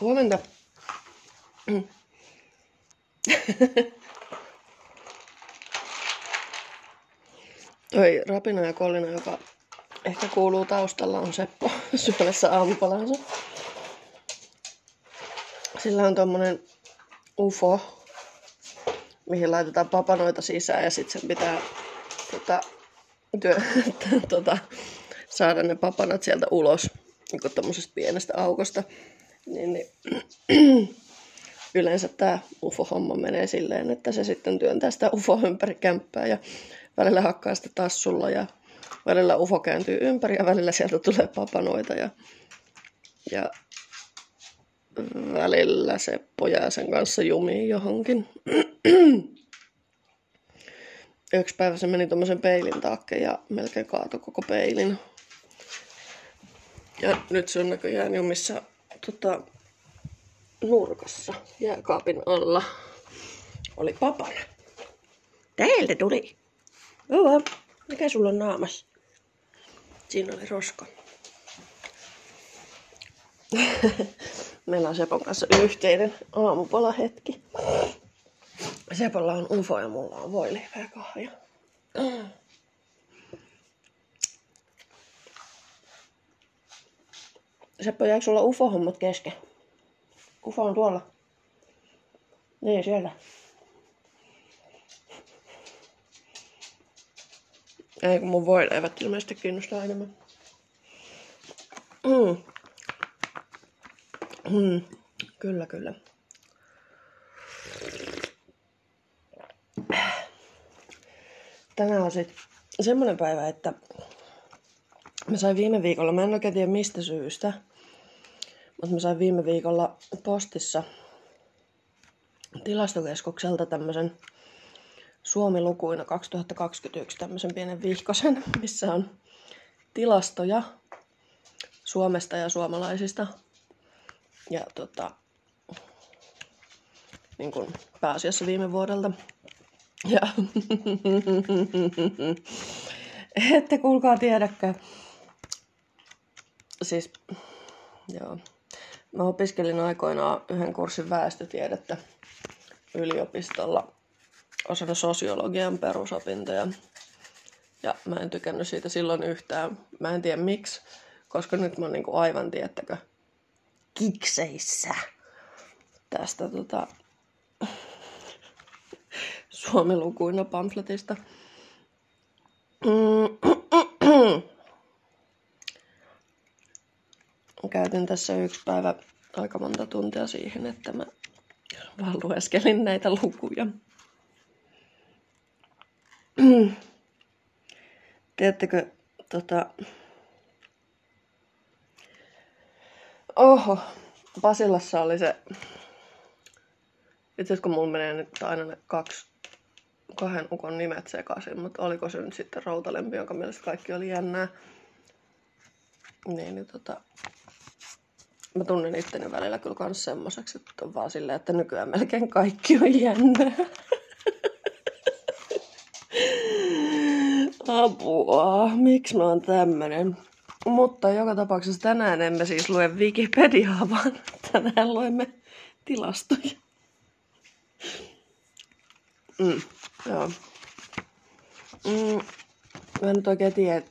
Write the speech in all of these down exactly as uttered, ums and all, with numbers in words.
Huomenta. Toi rapina ja kolina, joka ehkä kuuluu taustalla, on Seppo syömässä aamupalansa. Sillä on tommonen ufo, mihin laitetaan papanoita sisään ja sit sen pitää tota, työ, tota, saada ne papanat sieltä ulos niin kuin tommosesta pienestä aukosta. Niin, niin. Yleensä tämä ufo-homma menee silleen, että se sitten työntää sitä ufoa ympäri kämppää ja välillä hakkaa sitä tassulla ja välillä ufo kääntyy ympäri ja välillä sieltä tulee papanoita ja, ja välillä Seppo jää sen kanssa jumiin johonkin. Yksi päivä se meni tuommoisen peilin taakke ja melkein kaatui koko peilin. Ja nyt se on näköjään jumissa tota, nurkassa jääkaapin alla. Oli papana. Täältä tuli. Joo, mikä sulla on naamassa? Siinä oli roska. Meillä on Sepon kanssa yhteinen aamupalahetki. Sepolla on ufo ja mulla on voileipää ja kahvia. Seppo, jääkö sulla ufo-hommat kesken? Ufo on tuolla. Niin, siellä. Ei, kun mun voileivät ilmeisesti kiinnostaa enemmän. Mm. Mm. Kyllä, kyllä. Tänään on sitten semmoinen päivä, että mä sain viime viikolla, mä en oikein tiedä mistä syystä, mutta mä sain viime viikolla postissa Tilastokeskukselta tämmöisen Suomi lukuina kaksituhattakaksikymmentäyksi tämmöisen pienen vihkosen, missä on tilastoja Suomesta ja suomalaisista ja tota, niin kuin pääasiassa viime vuodelta. Ja ette kuulkaa tiedäkään. Siis, joo. Mä opiskelin aikoinaan yhden kurssin väestötiedettä yliopistolla osana sosiologian perusopintoja. Ja mä en tykännyt siitä silloin yhtään. Mä en tiedä miksi, koska nyt mä oon niinku aivan, tiettäkö, kikseissä tästä tota Suomi lukuina pamfletista. Käytin tässä yksi päivä aika monta tuntia siihen, että mä vaan lueskelin näitä lukuja. Tiedättekö, tota... Oho, Pasilassa oli se... Itse asiassa kun mulla menee nyt aina ne kaksi, kahden ukon nimet sekaisin, mutta oliko se nyt sitten Routalempi, jonka mielestä kaikki oli jännää. Niin, niin tota... Mä tunnen itteni välillä kyllä kans semmoseksi, että on vaan silleen, että nykyään melkein kaikki on jännää. Apua, miksi mä oon tämmönen? Mutta joka tapauksessa tänään emme siis lue Wikipediaa, vaan tänään luemme tilastoja. Mm, joo. Mm, mä en nyt oikein tiedä.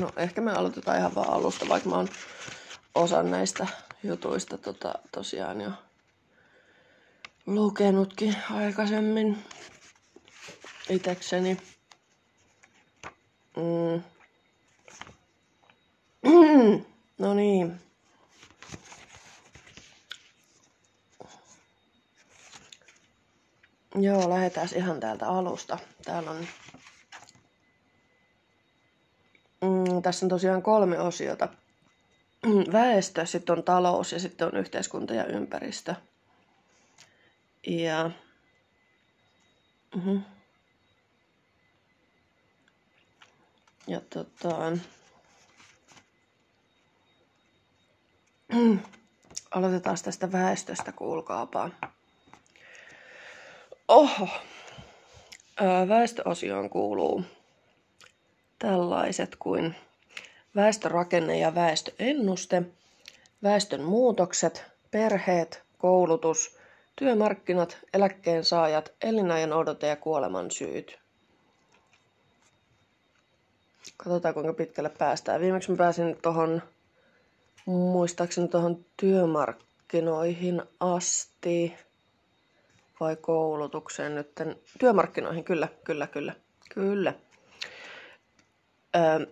No ehkä me aloitetaan ihan vaan alusta, vaikka mä oon osan näistä jutuista tota, tosiaan jo lukenutkin aikaisemmin itekseni. Mm. No niin. Joo, lähdetään ihan täältä alusta. Täällä on... Mm, tässä on tosiaan kolme osiota. Väestö, sitten on talous ja sitten on yhteiskunta ja ympäristö. Ja... Mm-hmm. Ja tota... Aloitetaan tästä väestöstä, kuulkaapa. Oho! Öö, väestöosioon kuuluu tällaiset kuin väestörakenne ja väestöennuste, väestön muutokset, perheet, koulutus, työmarkkinat, eläkkeensaajat, elinajan odote ja kuoleman syyt. Katsotaan kuinka pitkälle päästään. Viimeksi mä pääsin tuohon, muistaakseni tuohon työmarkkinoihin asti vai koulutukseen nyt. Työmarkkinoihin, kyllä, kyllä, kyllä, kyllä. Öö,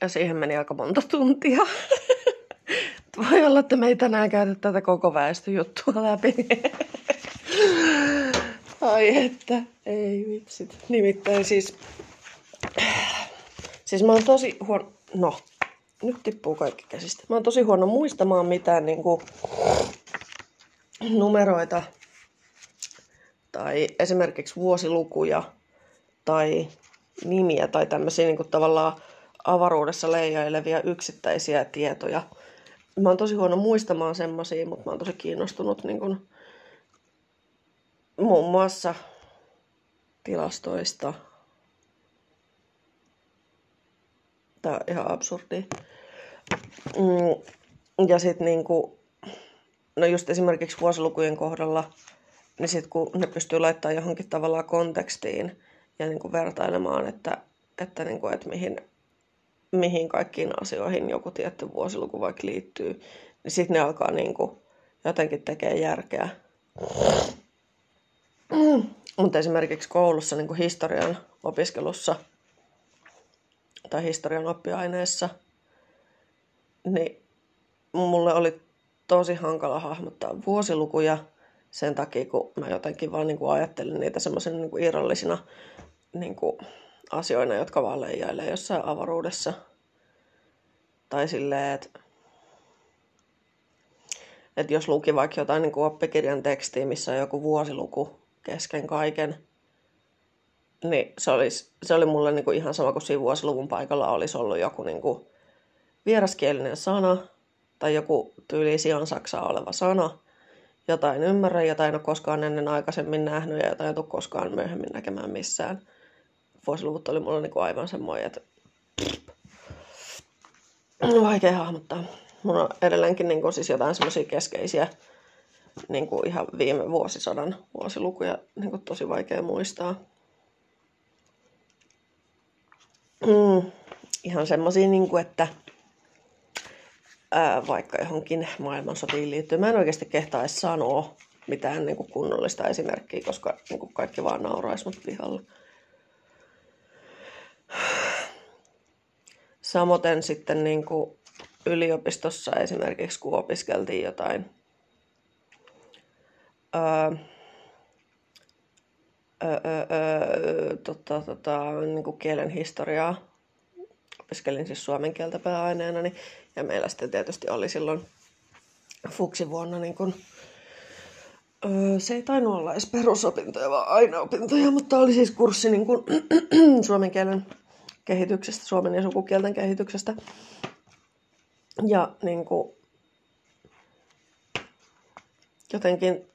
ja siihen meni aika monta tuntia. Voi olla, että me ei tänään käytä tätä koko väestöjuttua läpi. Ai että, ei vitsit. Nimittäin siis, siis mä oon tosi huono, no, nyt tippuu kaikki käsistä. Mä oon tosi huono muistamaan mitään niinku numeroita tai esimerkiksi vuosilukuja tai nimiä tai tämmöisiä niinku tavallaan avaruudessa leijailevia yksittäisiä tietoja. Mä oon tosi huono muistamaan semmosia, mutta mä oon tosi kiinnostunut niin kun, muun muassa tilastoista. Tää on ihan absurdi. Ja sit niinku, no just esimerkiksi vuosilukujen kohdalla, niin sit kun ne pystyy laittamaan johonkin tavallaan kontekstiin ja niinku vertailemaan, että, että, niinku, että mihin... mihin kaikkiin asioihin joku tietty vuosiluku vaikka liittyy, niin sitten ne alkaa niinku jotenkin tekee järkeä. Mm. Mutta esimerkiksi koulussa niinku historian opiskelussa tai historian oppiaineessa, niin mulle oli tosi hankala hahmottaa vuosilukuja sen takia, kun mä jotenkin vaan niinku ajattelin niitä semmoisena niinku irrallisina niinku asioina, jotka vaan leijailee jossain avaruudessa. Tai silleen, että et jos luki vaikka jotain niin kuin oppikirjan tekstiä, missä on joku vuosiluku kesken kaiken, niin se, olisi, se oli mulle niin kuin ihan sama kuin siinä vuosiluvun paikalla olisi ollut joku niin kuin vieraskielinen sana tai joku tyyli sian saksaa oleva sana. Jotain ymmärrän, jotain en ole koskaan ennen aikaisemmin nähnyt ja jotain en tule koskaan myöhemmin näkemään missään. Vuosiluvut oli mulla niinku aivan semmoinen, että vaikea hahmottaa. Mulla on edelleenkin niinku siis jotain semmoisia keskeisiä niinku ihan viime vuosisadan vuosilukuja niinku tosi vaikea muistaa. Mm, ihan semmoisia, niinku, että ää, vaikka johonkin maailmansotiin liittyy. Mä en oikeasti kehtaisi sanoa mitään niinku kunnollista esimerkkiä, koska niinku kaikki vaan nauraisi mut pihalla. Samoin sitten niin kuin yliopistossa esimerkiksi, kun opiskeltiin jotain öö, öö, öö, tota, tota, niin kuin kielen historiaa, opiskelin siis suomen kieltä pääaineena, niin, ja meillä sitten tietysti oli silloin fuksivuonna, niin kuin, öö, se ei tainnut olla edes perusopintoja, vaan aineopintoja, mutta oli siis kurssi niin kuin, suomen kielen kehityksestä, suomen ja sukukielten kehityksestä. Ja niin kuin, jotenkin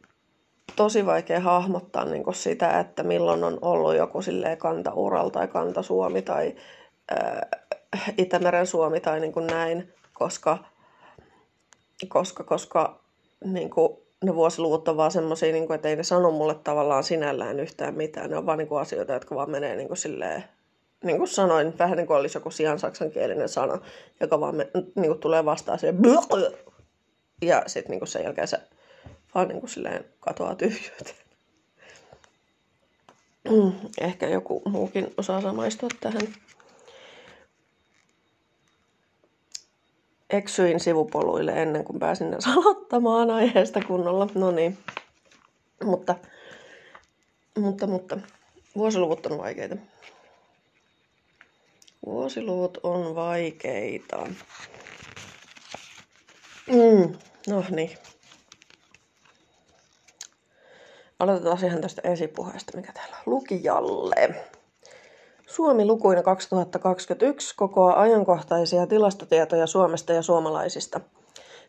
tosi vaikea hahmottaa niin kuin sitä, että milloin on ollut joku silleen kanta Ural tai kanta Suomi tai äh, Itämeren Suomi tai niin kuin näin, koska, koska, koska niin kuin ne vuosiluvut on vaan semmosia, niin kuin, että ei ne sano mulle tavallaan sinällään yhtään mitään. Ne on vaan niin kuin asioita, jotka vaan menee niin kuin silleen, niin kuin sanoin, vähän niin kuin olisi joku sian saksankielinen sana, joka vaan me, niin kuin tulee vastaan siihen. Ja sitten niin kuin sen jälkeen se vaan niin kuin silleen katoaa tyhjyyteen. Ehkä joku muukin osaa samaistua tähän. Eksyin sivupoluille ennen kuin pääsin ne salottamaan aiheesta kunnolla. No niin. Mutta, mutta, mutta. Vuosiluvut on vaikeita. Vuosiluvut on vaikeita. Mm, no niin. Aloitetaan ihan tästä esipuheesta, mikä täällä on. Lukijalle. Suomi lukuina kaksituhattakaksikymmentäyksi kokoaa ajankohtaisia tilastotietoja Suomesta ja suomalaisista.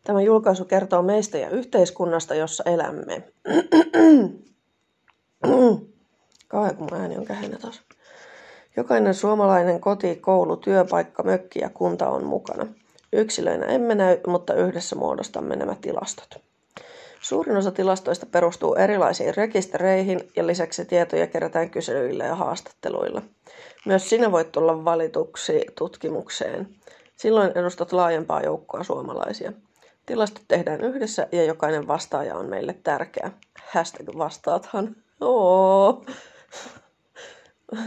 Tämä julkaisu kertoo meistä ja yhteiskunnasta, jossa elämme. Kauan kun mun ääni on kähinä taas. Jokainen suomalainen koti, koulu, työpaikka, mökki ja kunta on mukana. Yksilöinä emme näy, mutta yhdessä muodostamme nämä tilastot. Suurin osa tilastoista perustuu erilaisiin rekistereihin ja lisäksi tietoja kerätään kyselyillä ja haastatteluilla. Myös sinä voit tulla valituksi tutkimukseen. Silloin edustat laajempaa joukkoa suomalaisia. Tilastot tehdään yhdessä ja jokainen vastaaja on meille tärkeä. Hashtag vastaathan. Oo.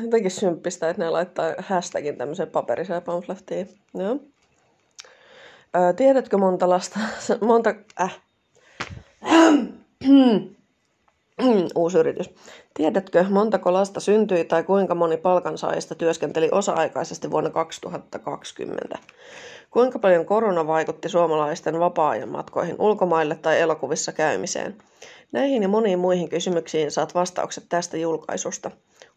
Jotenkin symppistä, että ne laittaa hashtagin tämmöiseen paperiseen pamflettiin. No. Öö, tiedätkö monta lasta? Monta... Äh. Uusi yritys. Tiedätkö, montako lasta syntyi tai kuinka moni palkansaajista työskenteli osa-aikaisesti vuonna kaksituhattakaksikymmentä? Kuinka paljon korona vaikutti suomalaisten vapaa-ajan matkoihin ulkomaille tai elokuvissa käymiseen? Näihin ja moniin muihin kysymyksiin saat vastaukset tästä julkaisusta.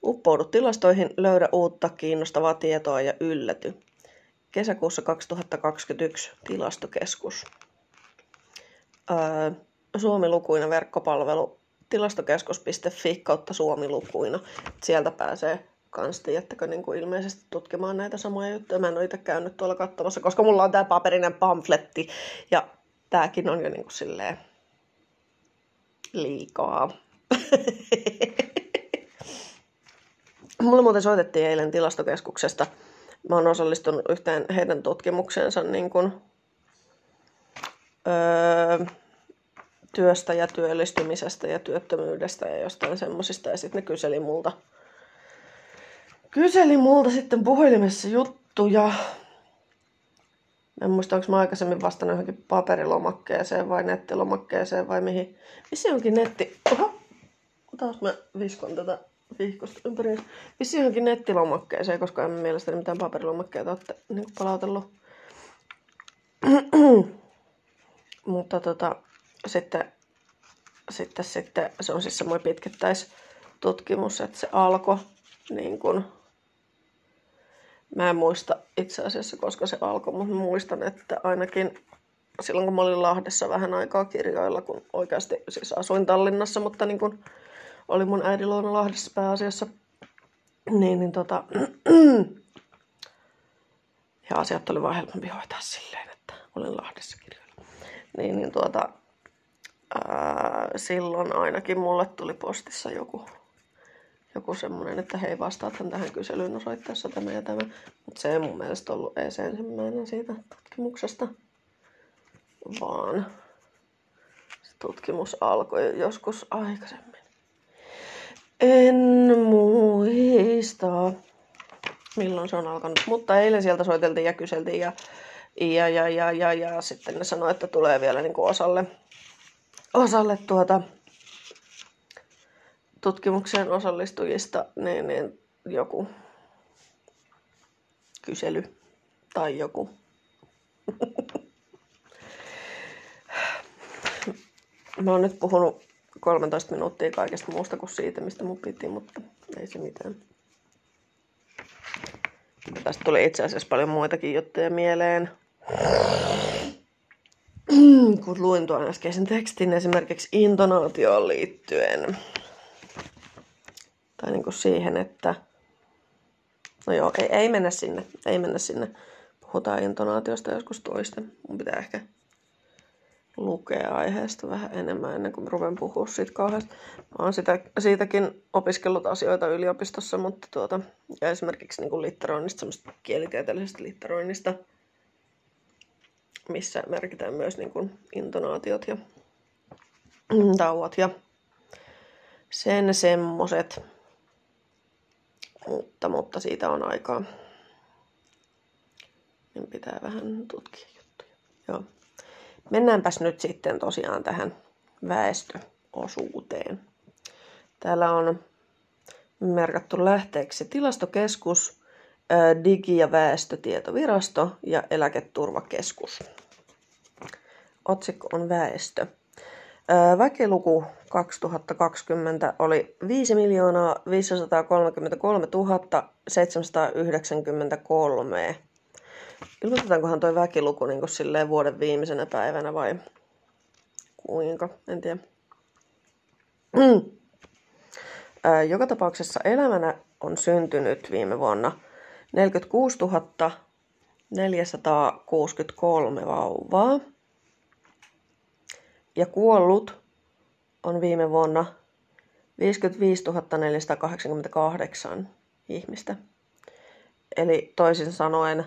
Uppoudu tilastoihin, löydä uutta kiinnostavaa tietoa ja ylläty. Kesäkuussa kaksituhattakaksikymmentäyksi Tilastokeskus. Öö, Suomi lukuina verkkopalvelu tilastokeskus piste fi kautta Suomi lukuina. Sieltä pääsee kans, tiedättekö, niin kuin ilmeisesti tutkimaan näitä samoja juttuja. Mä en ole itse käynyt tuolla katsomassa, koska mulla on tää paperinen pamfletti. Ja tääkin on jo niin kuin silleen liikaa. Mulle muuten soitettiin eilen Tilastokeskuksesta. Mä oon osallistunut yhteen heidän tutkimukseensa niin kuin, öö, työstä ja työllistymisestä ja työttömyydestä ja jostain semmosista. Ja sitten ne kyseli multa, kyseli multa sitten puhelimessa juttuja. En muista, onko mä aikaisemmin vastannut johonkin paperilomakkeeseen vai nettilomakkeeseen vai mihin. Vissi onkin netti... Oho! Taas mä viskon tätä vihkosta ympäri. Vissi johonkin nettilomakkeeseen, koska en mielestäni mitään paperilomakkeita olette niin palautellut. Mutta tota... Sitten, sitten, sitten se on siis semmoinen pitkittäistutkimus, että se alkoi niin kuin, mä en muista itse asiassa, koska se alkoi, mutta muistan, että ainakin silloin kun mä olin Lahdessa vähän aikaa kirjoilla, kun oikeasti siis asuin Tallinnassa, mutta niin kuin oli mun äidin luona Lahdessa pääasiassa, niin, niin tota, ja asiat oli vaan helpompi hoitaa silleen, että olin Lahdessa kirjoilla, niin, niin tuota, silloin ainakin mulle tuli postissa joku, joku semmoinen, että hei, vastaathan tähän kyselyyn osoitteessa tämä ja tämä. Mutta se ei mun mielestä ollut ees ensimmäinen siitä tutkimuksesta, vaan se tutkimus alkoi joskus aikaisemmin. En muista, milloin se on alkanut, mutta eilen sieltä soiteltiin ja kyseltiin ja, ja, ja, ja, ja, ja sitten ne sanoi, että tulee vielä niin kuin osalle. Osalle tuota tutkimukseen osallistujista niin, niin joku kysely tai joku. Mä oon nyt puhunut kolmetoista minuuttia kaikesta muusta kuin siitä, mistä mun piti, mutta ei se mitään. Tästä tuli itse asiassa paljon muitakin juttuja mieleen. Kun luin tuon äskeisen tekstin esimerkiksi intonaatioon liittyen, tai niin kuin siihen, että no joo, ei, ei mennä sinne, ei mennä sinne. Puhutaan intonaatiosta joskus toista. Mun pitää ehkä lukea aiheesta vähän enemmän ennen kuin ruven puhua siitä kauheasti. Mä oon sitä, siitäkin opiskellut asioita yliopistossa, mutta tuota, ja esimerkiksi niin kuin litteroinnista, semmoista kielitieteellisestä litteroinnista, missä merkitään myös niin kuin intonaatiot ja tauot ja sen semmoset. Mutta, mutta siitä on aikaa. Niin pitää vähän tutkia juttuja. Joo. Mennäänpäs nyt sitten tosiaan tähän väestöosuuteen. Täällä on merkattu lähteeksi Tilastokeskus, Digi- ja väestötietovirasto ja Eläketurvakeskus. Otsikko on väestö. Väkiluku kaksituhattakaksikymmentä oli viisi miljoonaa viisisataakolmekymmentäkolmetuhatta seitsemänsataayhdeksänkymmentäkolme. Ilmoitetaankohan toi väkiluku niin kuin silleen vuoden viimeisenä päivänä vai kuinka? En tiedä. ää, joka tapauksessa elämänä on syntynyt viime vuonna neljäkymmentäkuusituhatta neljäsataakuusikymmentäkolme vauvaa ja kuollut on viime vuonna viisikymmentäviisituhatta neljäsataakahdeksankymmentäkahdeksan ihmistä. Eli toisin sanoen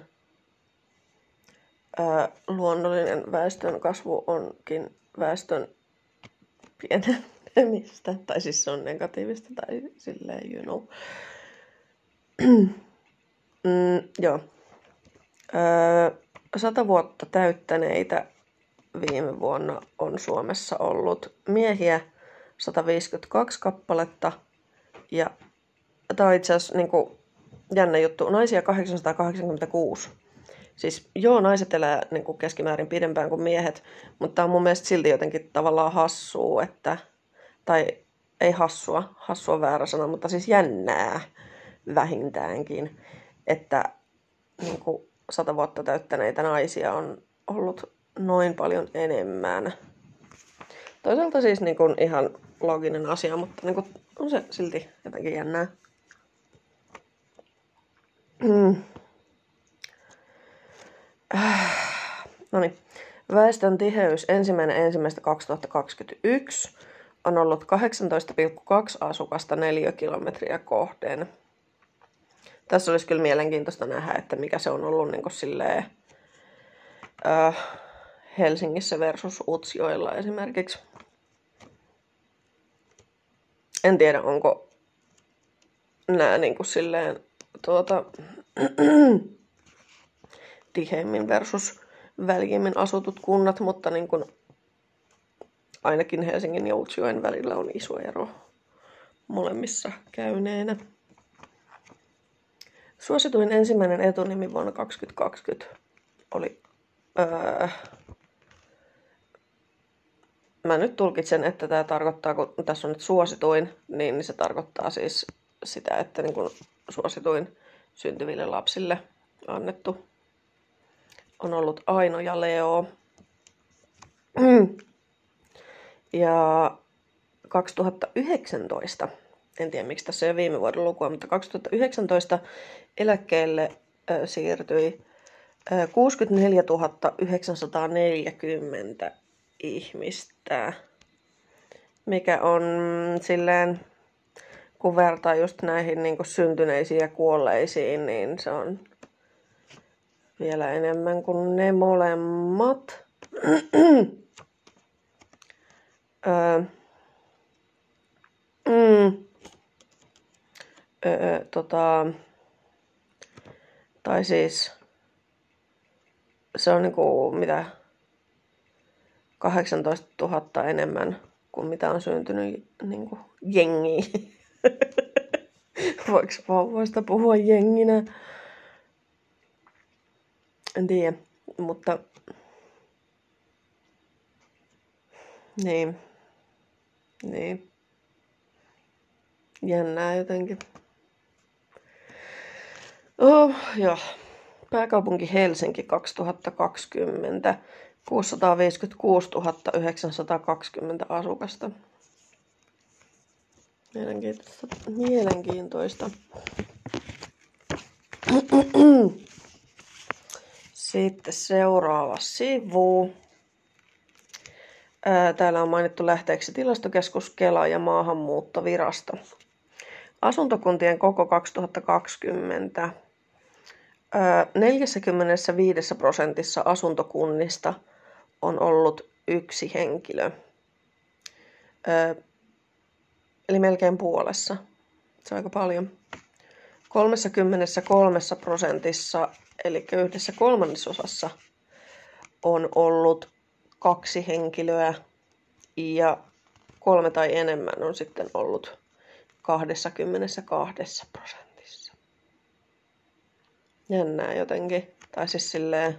ää, luonnollinen väestön kasvu onkin väestön pienenemistä, tai siis se on negatiivista, tai silleen, you know. mm, joo. Öö, sata vuotta täyttäneitä viime vuonna on Suomessa ollut miehiä sataviisikymmentäkaksi kappaletta, ja tämä on itse asiassa niin kuin jännä juttu, naisia kahdeksansataakahdeksankymmentäkuusi. Siis joo, naiset elää niin kuin keskimäärin pidempään kuin miehet, mutta tämä on mun mielestä silti jotenkin tavallaan hassua, että, tai ei hassua, hassua väärä sana, mutta siis jännää vähintäänkin, että niin kuin sata vuotta täyttäneitä naisia on ollut noin paljon enemmän. Toisaalta siis niin kuin ihan looginen asia, mutta niin kuin on se silti jotenkin jännää. Mm. Noniin. Väestön tiheys ensimmäinen ensimmäistä kaksituhattakaksikymmentäyksi on ollut kahdeksantoista pilkku kaksi asukasta neliökilometriä kohden. Tässä olisi kyllä mielenkiintoista nähdä, että mikä se on ollut niin kuin silleen, äh, Helsingissä versus Utsjoilla esimerkiksi. En tiedä, onko nämä niin kuin silleen tuota, tiheimmin versus väljimmin asutut kunnat, mutta niin kuin ainakin Helsingin ja Utsjoen välillä on iso ero molemmissa käyneenä. Suosituin ensimmäinen etunimi vuonna kaksituhattakaksikymmentä oli, öö, mä nyt tulkitsen, että tämä tarkoittaa, kun tässä on nyt suosituin, niin se tarkoittaa siis sitä, että niin kun suosituin syntyville lapsille annettu on ollut Aino ja Leo. Ja kaksituhattayhdeksäntoista, en tiedä miksi tässä ei ole viime vuoden lukua, mutta kaksituhattayhdeksäntoista eläkkeelle ö, siirtyi ö, kuusikymmentäneljätuhatta yhdeksänsataaneljäkymmentä ihmistä, mikä on silleen, kun vertaa just näihin niin kuin syntyneisiin ja kuolleisiin, niin se on vielä enemmän kuin ne molemmat. öö, mm. Öö, tota, tai siis se on niinku mitä kahdeksantoistatuhatta enemmän kuin mitä on syntynyt niinku jengiä. Voiko vauvoista puhua jenginä? En tiedä, mutta niin, niin. Jännää jotenkin. Oh, joo. Pääkaupunki Helsinki kaksituhattakaksikymmentä, kuusisataaviisikymmentäkuusituhatta yhdeksänsataakaksikymmentä asukasta. Mielenkiintoista. Mielenkiintoista. Sitten seuraava sivu. Täällä on mainittu lähteeksi Tilastokeskus, Kela ja Maahanmuuttovirasto. Asuntokuntien koko kaksituhattakaksikymmentä. neljäkymmentäviisi prosentissa asuntokunnista on ollut yksi henkilö. Eli melkein puolessa. Se on aika paljon. kolmekymmentäkolme prosentissa, eli yhdessä kolmannesosassa, on ollut kaksi henkilöä ja kolme tai enemmän on sitten ollut kaksikymmentäkaksi prosentissa. Jännää jotenkin. Tai siis silleen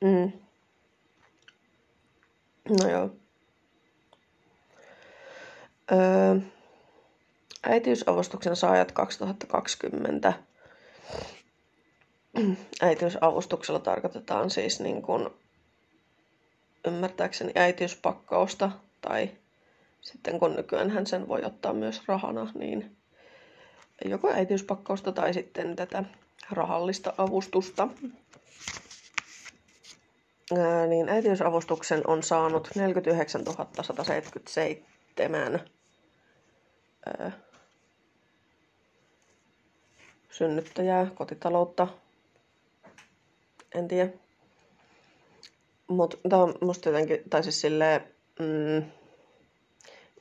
mm. No joo. Öö, äitiysavustuksen saajat kaksituhattakaksikymmentä. Äitiysavustuksella tarkoitetaan siis niin kuin ymmärtääkseni äitiyspakkausta tai sitten kun nykyäänhän sen voi ottaa myös rahana, niin joko äitiyspakkausta tai sitten tätä rahallista avustusta. Ää, niin äitiysavustuksen on saanut neljäkymmentäyhdeksäntuhatta sataseitsemänkymmentäseitsemän ää, synnyttäjää, kotitaloutta, en tiedä. Mutta tämä on musta jotenkin, tai siis silleen, mm,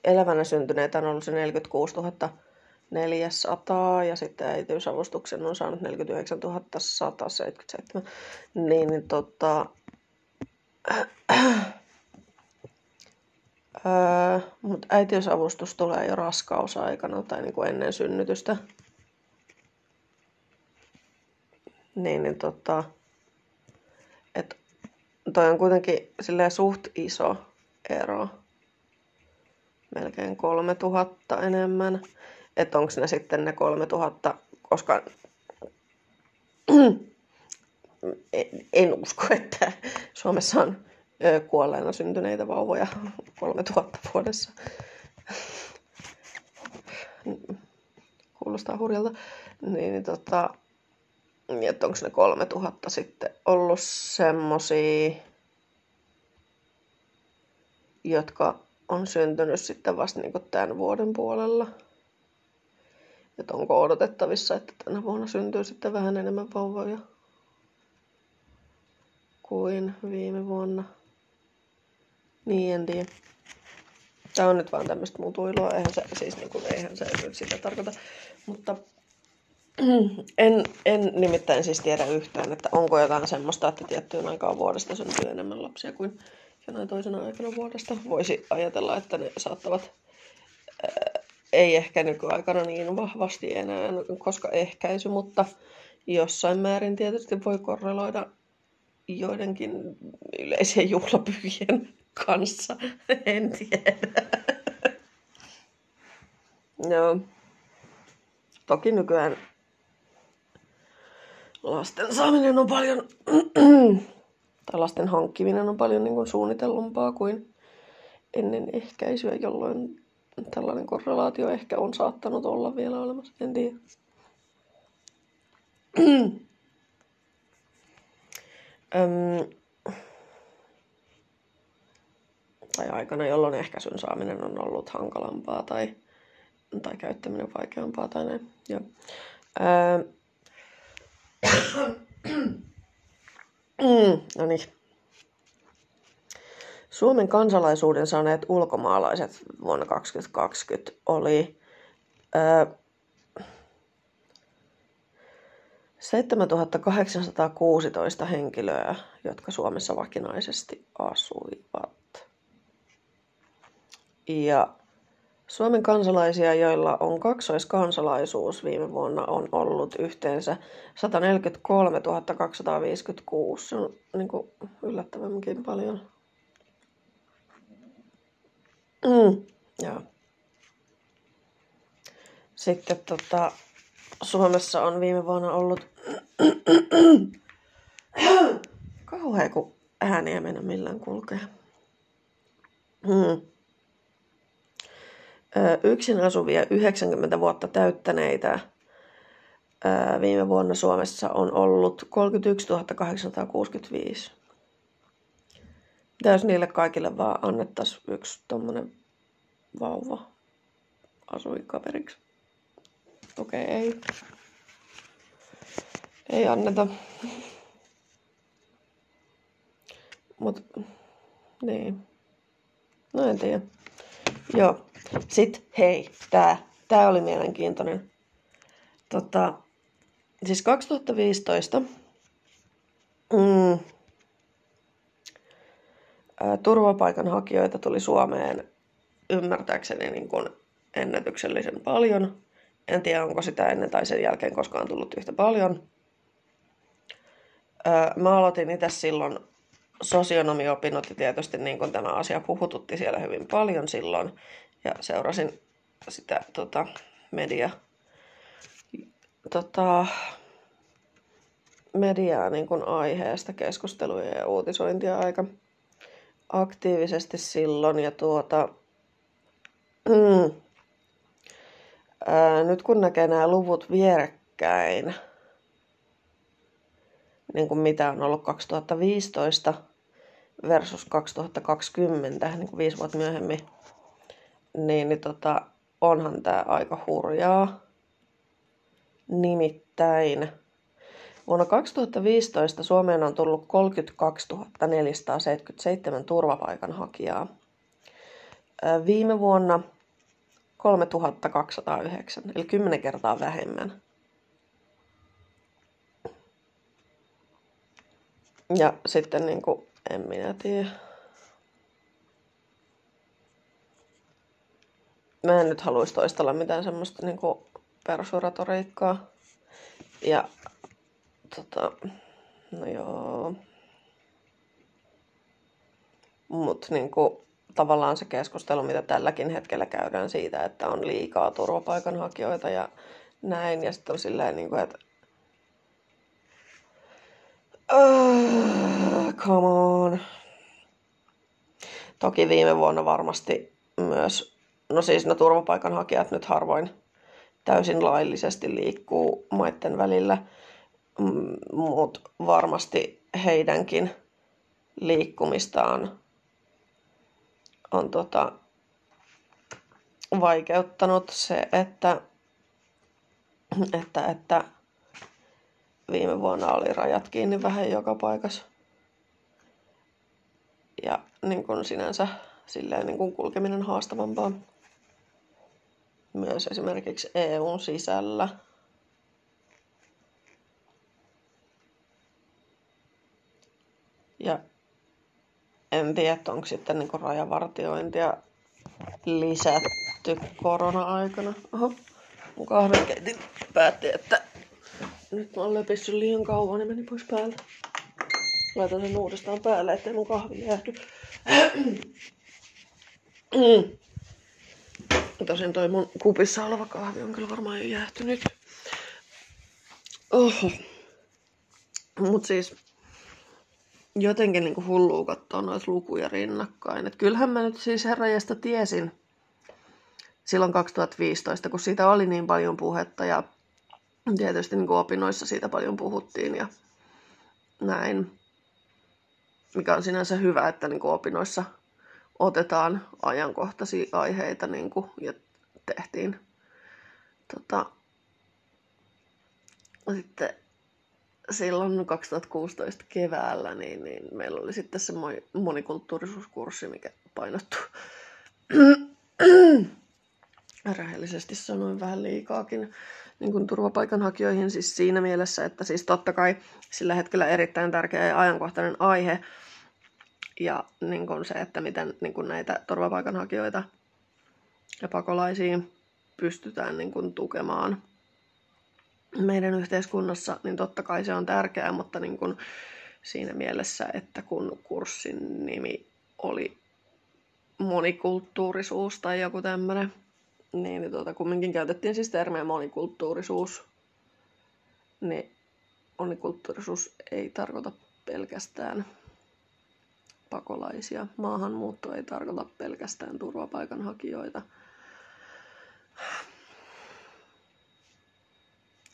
elävänä syntyneitä on ollut se neljäkymmentäkuusituhatta neljäsataa ja sitten äitiysavustuksen on saanut neljäkymmentäyhdeksäntuhatta sataseitsemänkymmentäseitsemän. Niin, niin tota... öö, mutta äitiysavustus tulee jo raskausaikana tai niinku ennen synnytystä. Niin, niin tota... Et toi on kuitenkin silleen suht iso ero. Melkein kolmetuhatta enemmän. Että onko ne sitten ne kolmetuhatta, koska en, en usko, että Suomessa on kuolleena syntyneitä vauvoja kolmetuhatta vuodessa. Kuulostaa hurjalta. Niin, tota, että onko ne kolmetuhatta sitten ollut semmosia, jotka on syntynyt sitten vasta niinku tämän vuoden puolella. Että onko odotettavissa, että tänä vuonna syntyy sitten vähän enemmän vauvoja kuin viime vuonna. Niin, en tiedä. Tämä on nyt vaan tämmöistä mutuiloa. Eihän se, siis niin kuin, eihän se nyt sitä tarkoita. Mutta en, en nimittäin siis tiedä yhtään, että onko jotain semmoista, että tiettyyn aikaan vuodesta syntyy enemmän lapsia kuin jonain toisena aikana vuodesta. Voisi ajatella, että ne saattavat... Ää, ei ehkä nykyaikana niin vahvasti enää, koska ehkäisy, mutta jossain määrin tietysti voi korreloida joidenkin yleisien juhlapyhien kanssa. En tiedä. No, toki nykyään lasten saaminen on paljon, tai lasten hankkiminen on paljon niin kuin suunnitellumpaa kuin ennen ehkäisyä, jolloin tällainen korrelaatio ehkä on saattanut olla vielä olemassa, en tiedä. Öm, tai aikana, jolloin ehkäisyn saaminen on ollut hankalampaa tai, tai käyttäminen vaikeampaa tai näin. Joo. Öö. No niin. Suomen kansalaisuuden saaneet ulkomaalaiset vuonna kaksituhattakaksikymmentä oli ö, seitsemäntuhatta kahdeksansataakuusitoista henkilöä, jotka Suomessa vakinaisesti asuivat. Ja Suomen kansalaisia, joilla on kaksoiskansalaisuus viime vuonna, on ollut yhteensä sataneljäkymmentäkolmetuhatta kaksisataaviisikymmentäkuusi. Se on niin kuin yllättävänkin paljon. Mm, joo. Sitten tota, Suomessa on viime vuonna ollut kauhea, kun ääniä mennä millään kulkee. Mm. Ö, yksin asuvia yhdeksänkymmentä vuotta täyttäneitä ö, viime vuonna Suomessa on ollut kolmekymmentäyksituhatta kahdeksansataakuusikymmentäviisi. Mitä jos niille kaikille vaan annettaisiin yksi tommonen vauva asuinkaveriksi? Okei, okay, ei. Ei anneta. Mut, niin. No en tiedä. Joo. Sit, hei, tää. Tää oli mielenkiintoinen. Tota, siis kaksituhattaviisitoista... Mm, turvapaikanhakijoita tuli Suomeen ymmärtääkseni niin kuin ennätyksellisen paljon. En tiedä, onko sitä ennen tai sen jälkeen koskaan tullut yhtä paljon. Mä aloitin itse silloin sosionomiopinnot ja tietysti niin kuin tämä asia puhututti siellä hyvin paljon silloin. Ja seurasin sitä tota, media, tota, mediaa niin kuin aiheesta, keskusteluja ja uutisointia aika aktiivisesti silloin ja tuota, nyt kun näkee nämä luvut vierekkäin, niin kuin mitä on ollut kaksituhattaviisitoista versus kaksituhattakaksikymmentä, niin kuin viisi vuotta myöhemmin, niin, niin tota, onhan tämä aika hurjaa. Nimittäin vuonna kaksituhattaviisitoista Suomeen on tullut kolmekymmentäkaksituhatta neljäsataaseitsemänkymmentäseitsemän turvapaikanhakijaa. Viime vuonna kolmetuhatta kaksisataayhdeksän, eli kymmenen kertaa vähemmän. Ja sitten niin kuin, en minä tiedä. Mä en nyt haluaisi toistella mitään semmoista niin kuin perusuratoriikkaa. Ja tota, no joo. Mut niin kuin, tavallaan se keskustelu, mitä tälläkin hetkellä käydään siitä, että on liikaa turvapaikanhakijoita ja näin. Ja sitten on silleen, niin kuin, että Uh, come on. Toki viime vuonna varmasti myös, no siis no turvapaikanhakijat nyt harvoin täysin laillisesti liikkuu maiden välillä, mutta varmasti heidänkin liikkumistaan on tota vaikeuttanut se, että, että, että viime vuonna oli rajat kiinni vähän joka paikassa. Ja niin kun sinänsä silleen niin kun kulkeminen haastavampaa. Myös esimerkiksi E U:n sisällä. Ja en tiedä, onko sitten niin kun rajavartiointia lisätty korona-aikana. Aha, mun kahvinkeitin päätti, että nyt mä oon löpissyt liian kauan, niin meni pois päältä. Laitan sen uudestaan päälle, ettei mun kahvi jäähdy. Tosin toi mun kupissa oleva kahvi on kyllä varmaan jo jäähtynyt. Oho. Mut siis jotenkin niinku hulluu kattoo noita lukuja rinnakkain. Et kyllähän mä nyt siis herranjesta tiesin silloin kaksituhattaviisitoista, kun siitä oli niin paljon puhetta ja tietysti niin kuin opinnoissa siitä paljon puhuttiin ja näin, mikä on sinänsä hyvä, että niin kuin opinnoissa otetaan ajankohtaisia aiheita niin kuin, ja tehtiin tota, sitten silloin kaksituhattakuusitoista keväällä niin, niin meillä oli sitten se monikulttuurisuuskurssi, mikä painottui rehellisesti sanoin vähän liikaakin niin kuin turvapaikanhakijoihin siis siinä mielessä, että siis totta kai sillä hetkellä erittäin tärkeä ja ajankohtainen aihe ja niin kuin se, että miten niin kuin näitä turvapaikanhakijoita ja pakolaisia pystytään niin kuin tukemaan meidän yhteiskunnassa, niin totta kai se on tärkeää, mutta niin kuin siinä mielessä, että kun kurssin nimi oli monikulttuurisuus tai joku tämmöinen, niin tuota, kumminkin käytettiin siis termiä monikulttuurisuus. Niin monikulttuurisuus ei tarkoita pelkästään pakolaisia. Maahanmuutto ei tarkoita pelkästään turvapaikanhakijoita.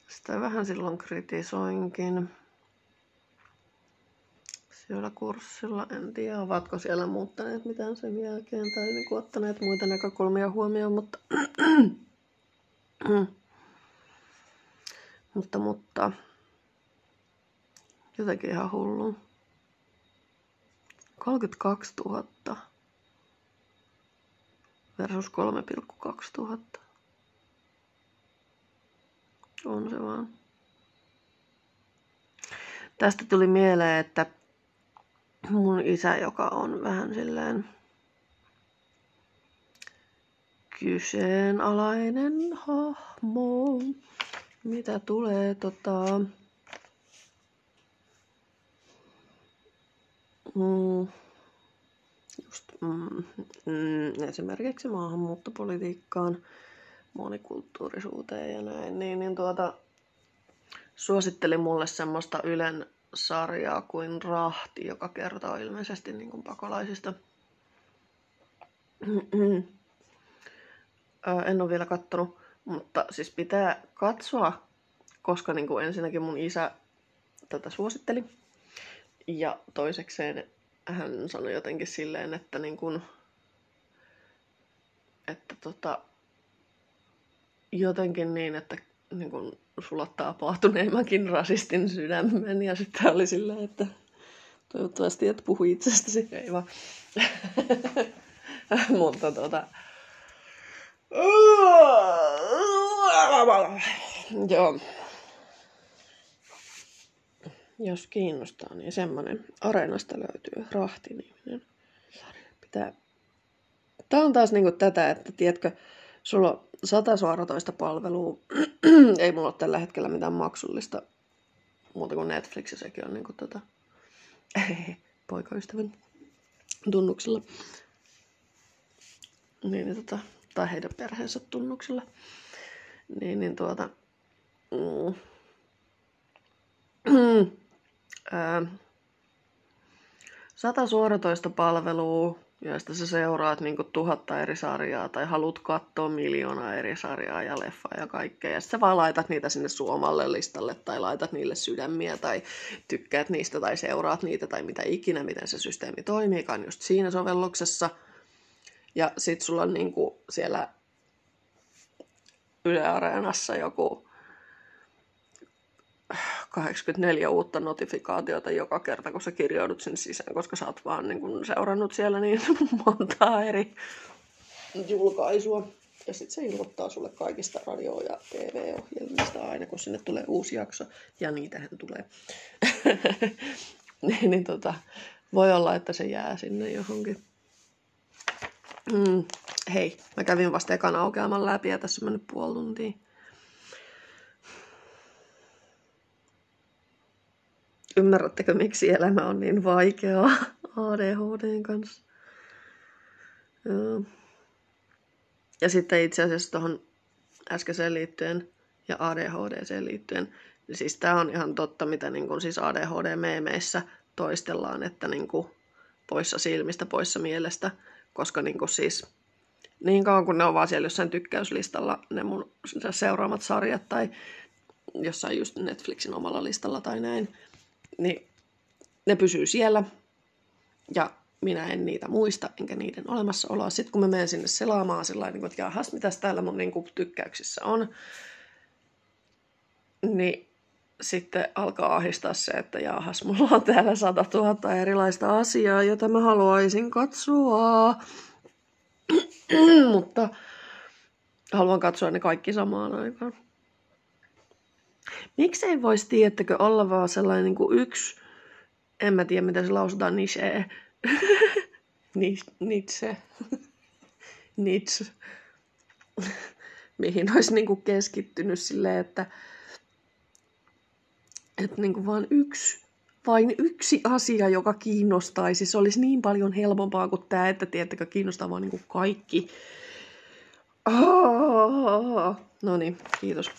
Sitä vähän silloin kritisoinkin. Siellä kurssilla, en tiedä, ovatko siellä muuttaneet mitään sen jälkeen tai niin ottaneet muita näkökulmia huomioon, mutta mutta, mutta jotenkin ihan hullu. kolmekymmentäkaksituhatta versus kolme pilkku kaksi tuhatta. On se vaan. Tästä tuli mieleen, että mun isä, joka on vähän silleen kyseenalainen hahmo, mitä tulee tota, mm, just, mm, mm, esimerkiksi maahanmuuttopolitiikkaan, monikulttuurisuuteen ja näin, niin, niin tuota, suositteli mulle semmoista Ylen sarjaa kuin Rahti, joka kertoo ilmeisesti niin kuin pakolaisista. Ää, en ole vielä kattonut, mutta siis pitää katsoa, koska niin kuin ensinnäkin mun isä tätä suositteli. Ja toisekseen hän sanoi jotenkin silleen, että, niin kuin, että tota, jotenkin niin, että niin kuin sulattaa paahtuneimmankin rasistin sydämen. Ja sitten oli silleen, että toivottavasti et puhu itsestäsi. Ei vaan. Mutta tota... Joo. Jos kiinnostaa, niin semmoinen. Areenasta löytyy Rahti-niminen. Pitää... Tää on taas niinku tätä, että tiedätkö, sulla on sata suoratoista palvelua. Ei mulla ole tällä hetkellä mitään maksullista. Muuta kuin Netflix, ja sekin on niinku tota... poikaystävän tunnuksella. Niin, tota, tai heidän perheensä tunnuksella. Niin, niin tuota... Mm, äh, sata suoratoista palvelua, joista sä seuraat niinku tuhatta eri sarjaa, tai haluat katsoa miljoonaa eri sarjaa ja leffaa ja kaikkea. Ja sit sä vaan laitat niitä sinne suomalle listalle, tai laitat niille sydämiä, tai tykkäät niistä, tai seuraat niitä, tai mitä ikinä, miten se systeemi toimiikaan just siinä sovelluksessa. Ja sit sulla on niinku siellä Yle Areenassa joku kahdeksankymmentäneljä uutta notifikaatiota joka kerta, kun sä kirjaudut sinne sisään, koska sä oot vaan niin kun seurannut siellä niin montaa eri julkaisua. Ja sit se ilmoittaa sulle kaikista radio- ja tee vee-ohjelmista aina, kun sinne tulee uusi jakso. Ja niitähän tulee. niin, niin tota, voi olla, että se jää sinne johonkin. Mm, hei, mä kävin vasta ekan aukeaman läpi ja tässä on mennyt puoli tuntia. Ymmärrättekö, miksi elämä on niin vaikeaa A D H D:n kanssa? Ja sitten itse asiassa tuohon äskeiseen liittyen ja A D H D:seen liittyen, niin siis tämä on ihan totta, mitä niin kun siis A D H D-meemeissä toistellaan, että niin kun poissa silmistä, poissa mielestä, koska niin kun siis niin kauan kun ne on vaan siellä jossain tykkäyslistalla ne mun seuraamat sarjat tai jossain just Netflixin omalla listalla tai näin, niin ne pysyy siellä, ja minä en niitä muista, enkä niiden olemassaoloa. Sitten kun mä menen sinne selaamaan sillä tavalla, että jahas, mitäs täällä mun niin kuin tykkäyksissä on, niin sitten alkaa ahdistaa se, että jahas, mulla on täällä satatuhatta erilaista asiaa, jota mä haluaisin katsoa. Mutta haluan katsoa ne kaikki samaan aikaan. Miksei voisi, tiedättekö, olla vaan sellainen niin kuin yksi, en mä tiedä miten se lausutaan, niche, niche, niche, mihin olisi niin kuin keskittynyt silleen, että, että niin kuin vaan yksi, vain yksi asia, joka kiinnostaisi. Se olisi niin paljon helpompaa kuin tämä, että tiedättekö, kiinnostaa vaan niin kuin kaikki. Oh, no niin, kiitos.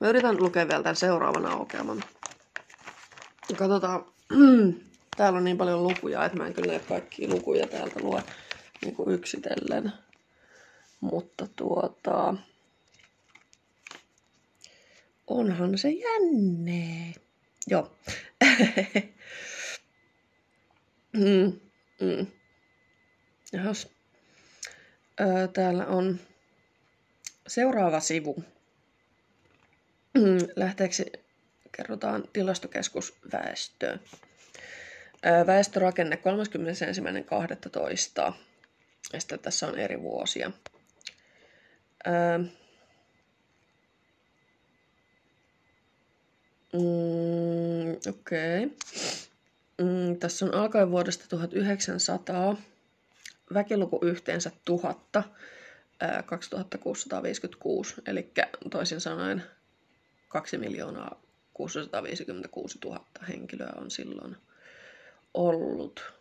Mä yritän lukea vielä tämän seuraavan aukeaman. Katsotaan. Täällä on niin paljon lukuja, että mä en kyllä kaikkia lukuja täältä lue niin kuin yksitellen. Mutta tuota... Onhan se jännee. Joo. mm, mm. Jahas. Öö, täällä on seuraava sivu. Lähteeksi kerrotaan Tilastokeskus väestöön. Väestörakenne kolmaskymmenesensimmäinen kahdestoista. Ja sitten tässä on eri vuosia. Öö. Mm, Okei. Okay. Mm, tässä on alkaen vuodesta tuhatyhdeksänsataa. Väkiluku yhteensä tuhatta. Öö, kaksituhattakuusisataaviisikymmentäkuusi. Eli toisin sanoen... kaksi miljoonaa kuusisataaviisikymmentäkuusituhatta henkilöä on silloin ollut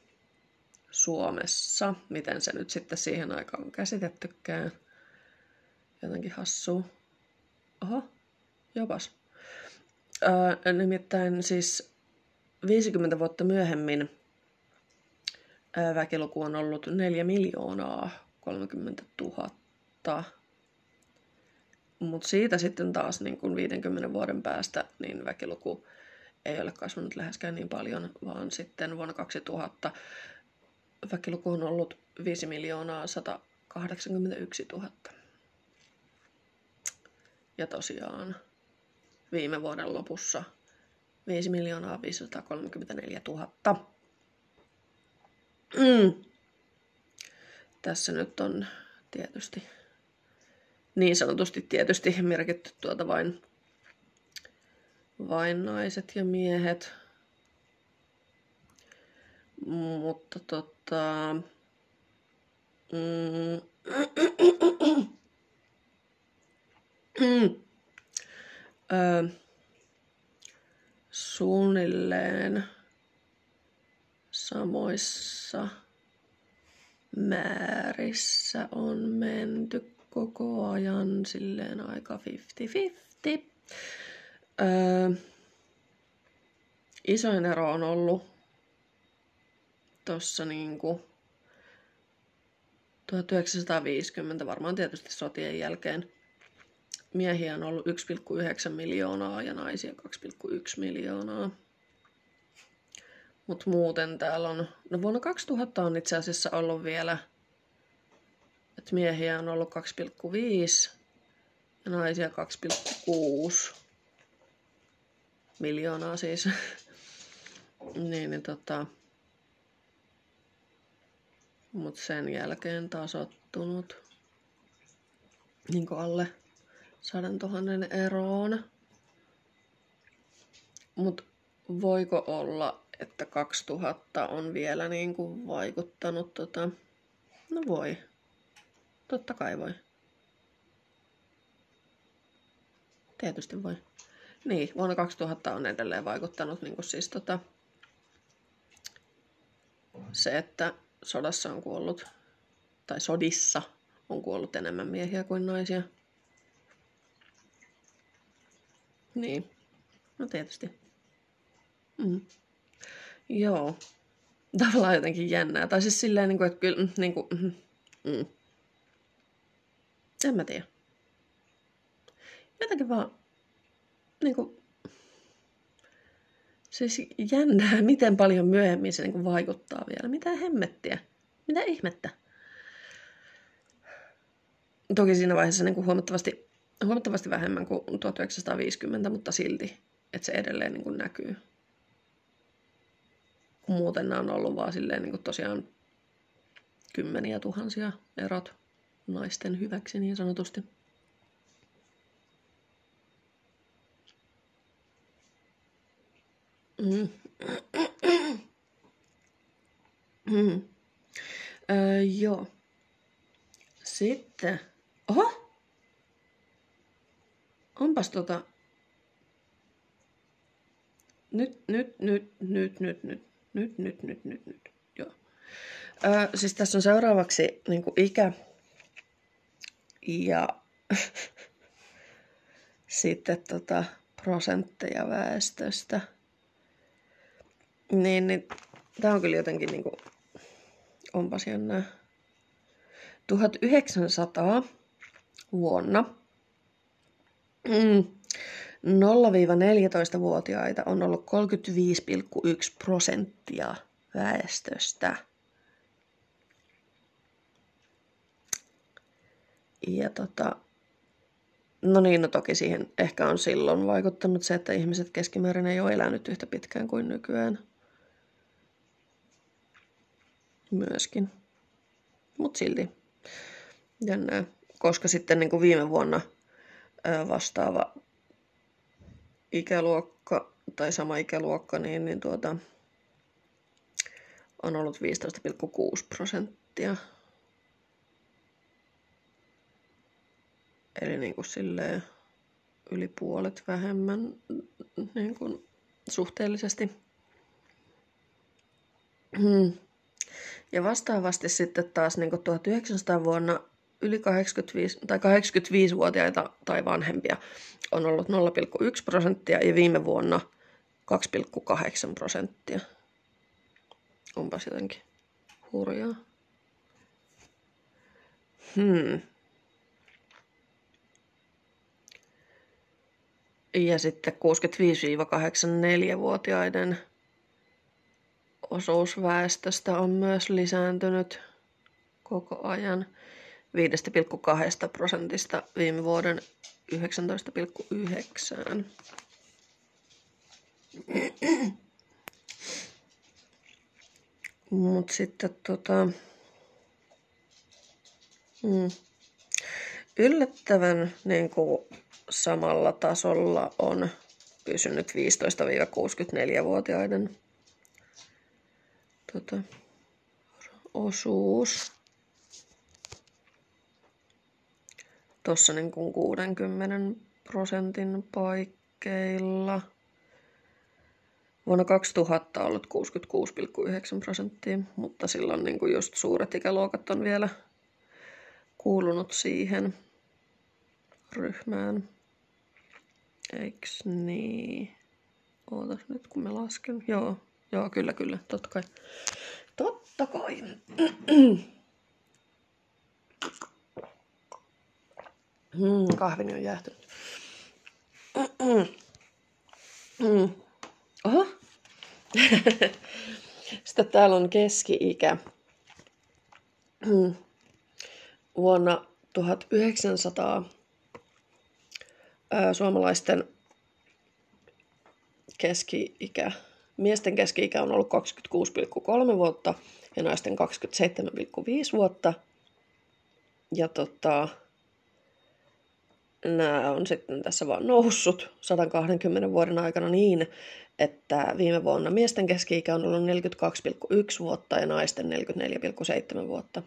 Suomessa. Miten se nyt sitten siihen aikaan on käsitettykään? Jotenkin hassua. Oho, jopas. Öö, nimittäin siis viisikymmentä vuotta myöhemmin öö, väkiluku on ollut neljä miljoonaa kolmekymmentätuhatta. Mutta siitä sitten taas niin kun viidenkymmenen vuoden päästä niin väkiluku ei ole kasvanut läheskään niin paljon, vaan sitten vuonna kaksituhatta väkiluku on ollut viisi miljoonaa sata kahdeksankymmentäyksi tuhatta. Ja tosiaan viime vuoden lopussa viisi miljoonaa viisisataakolmekymmentäneljätuhatta. Mm. Tässä nyt on tietysti, niin sanotusti tietysti merkitty tuota vain, vain naiset ja miehet. Mutta tota... Mm, öö, suunnilleen samoissa määrissä on menty koko ajan silleen aika viisikymmentä viisikymmentä. Öö, isoin ero on ollut tossa niinku tuhatyhdeksänsataaviisikymmentä, varmaan tietysti sotien jälkeen, miehiä on ollut yksi pilkku yhdeksän miljoonaa ja naisia kaksi pilkku yksi miljoonaa. Mutta muuten täällä on, no vuonna kaksituhatta on itse asiassa ollut vielä, että miehiä on ollut kaksi pilkku viisi ja naisia kaksi pilkku kuusi miljoonaa siis. niin, niin tota... Mutta sen jälkeen tasottunut niin alle sadantuhannen eroon. Mutta voiko olla, että kaksituhatta on vielä niin kuin vaikuttanut? Tota... No voi. Totta kai voi. Tietysti voi. Niin, vuonna kaksituhatta on edelleen vaikuttanut niin kuin siis tota... se, että sodassa on kuollut, tai sodissa on kuollut enemmän miehiä kuin naisia. Niin, no tietysti. Mm. Joo, tavallaan jotenkin jännää. Tai siis silleen, niin kuin, että kyllä, niin kuin, mm. en mä tiedä. Jotenkin vaan, niin kuin, siis jännää, miten paljon myöhemmin se niinku vaikuttaa vielä. Mitä hemmettiä? Mitä ihmettä? Toki siinä vaiheessa niinku huomattavasti, huomattavasti vähemmän kuin tuhatyhdeksänsataaviisikymmentä, mutta silti, että se edelleen niinku näkyy. Muuten nämä on ollut vaan silleen niinku tosiaan kymmeniä tuhansia erot naisten hyväksi niin sanotusti. Mm. Mm. Öö, joo. Sitten. Oho! Onpas tota... Nyt, nyt, nyt, nyt, nyt, nyt, nyt, nyt, nyt, nyt, nyt. Joo. Öö, siis tässä on seuraavaksi niinku ikä. Ja sitten tota prosentteja väestöstä. Niin, niin tämä on kyllä jotenkin niin kuin, onpas jännää. tuhatyhdeksänsataa vuonna nolla-neljätoista-vuotiaita on ollut kolmekymmentäviisi pilkku yksi prosenttia väestöstä. Ja tota, no niin, no toki siihen ehkä on silloin vaikuttanut se, että ihmiset keskimäärin ei ole elänyt yhtä pitkään kuin nykyään. Myöskin. Mut silti. Jännää. Koska sitten niin kuin viime vuonna vastaava ikäluokka tai sama ikäluokka niin, niin tuota, on ollut viisitoista pilkku kuusi prosenttia. Eli niin kuin silleen yli puolet vähemmän niin kuin suhteellisesti. Ja vastaavasti sitten taas niin kuin tuhatyhdeksänsataa vuonna yli kahdeksankymmentäviisi, tai kahdeksankymmentäviisivuotiaita tai vanhempia on ollut nolla pilkku yksi prosenttia ja viime vuonna kaksi pilkku kahdeksan prosenttia. Onpas jotenkin hurjaa. Hmm. Ja sitten kuusikymmentäviisi kahdeksankymmentäneljä-vuotiaiden osuus väestöstä on myös lisääntynyt koko ajan viisi pilkku kaksi prosentista viime vuoden yhdeksäntoista pilkku yhdeksään. Mut sitten tota... Mm. Yllättävän niin kuin samalla tasolla on pysynyt viisitoista kuusikymmentäneljä-vuotiaiden tota, osuus. Tuossa niin kuin kuudenkymmenen prosentin paikkeilla. Vuonna kaksituhatta on ollut kuusikymmentäkuusi pilkku yhdeksän prosenttia, mutta silloin niin kuin just suuret ikäluokat on vielä kuulunut siihen ryhmään. Eiks niin? Ootas nyt kun mä lasken. Joo, joo kyllä kyllä, totta kai. Totta kai. Mm, kahvini on jäähtynyt. Mm. Oho. Sitten täällä on keski-ikä. Vuonna tuhatyhdeksänsataa ää, suomalaisten keski-ikä, miesten keski-ikä on ollut kaksikymmentäkuusi pilkku kolme vuotta ja naisten kaksikymmentäseitsemän pilkku viisi vuotta. Ja tota, nämä on sitten tässä vaan noussut satankahdenkymmenen vuoden aikana niin, että viime vuonna miesten keski-ikä on ollut neljäkymmentäkaksi pilkku yksi vuotta ja naisten neljäkymmentäneljä pilkku seitsemän vuotta.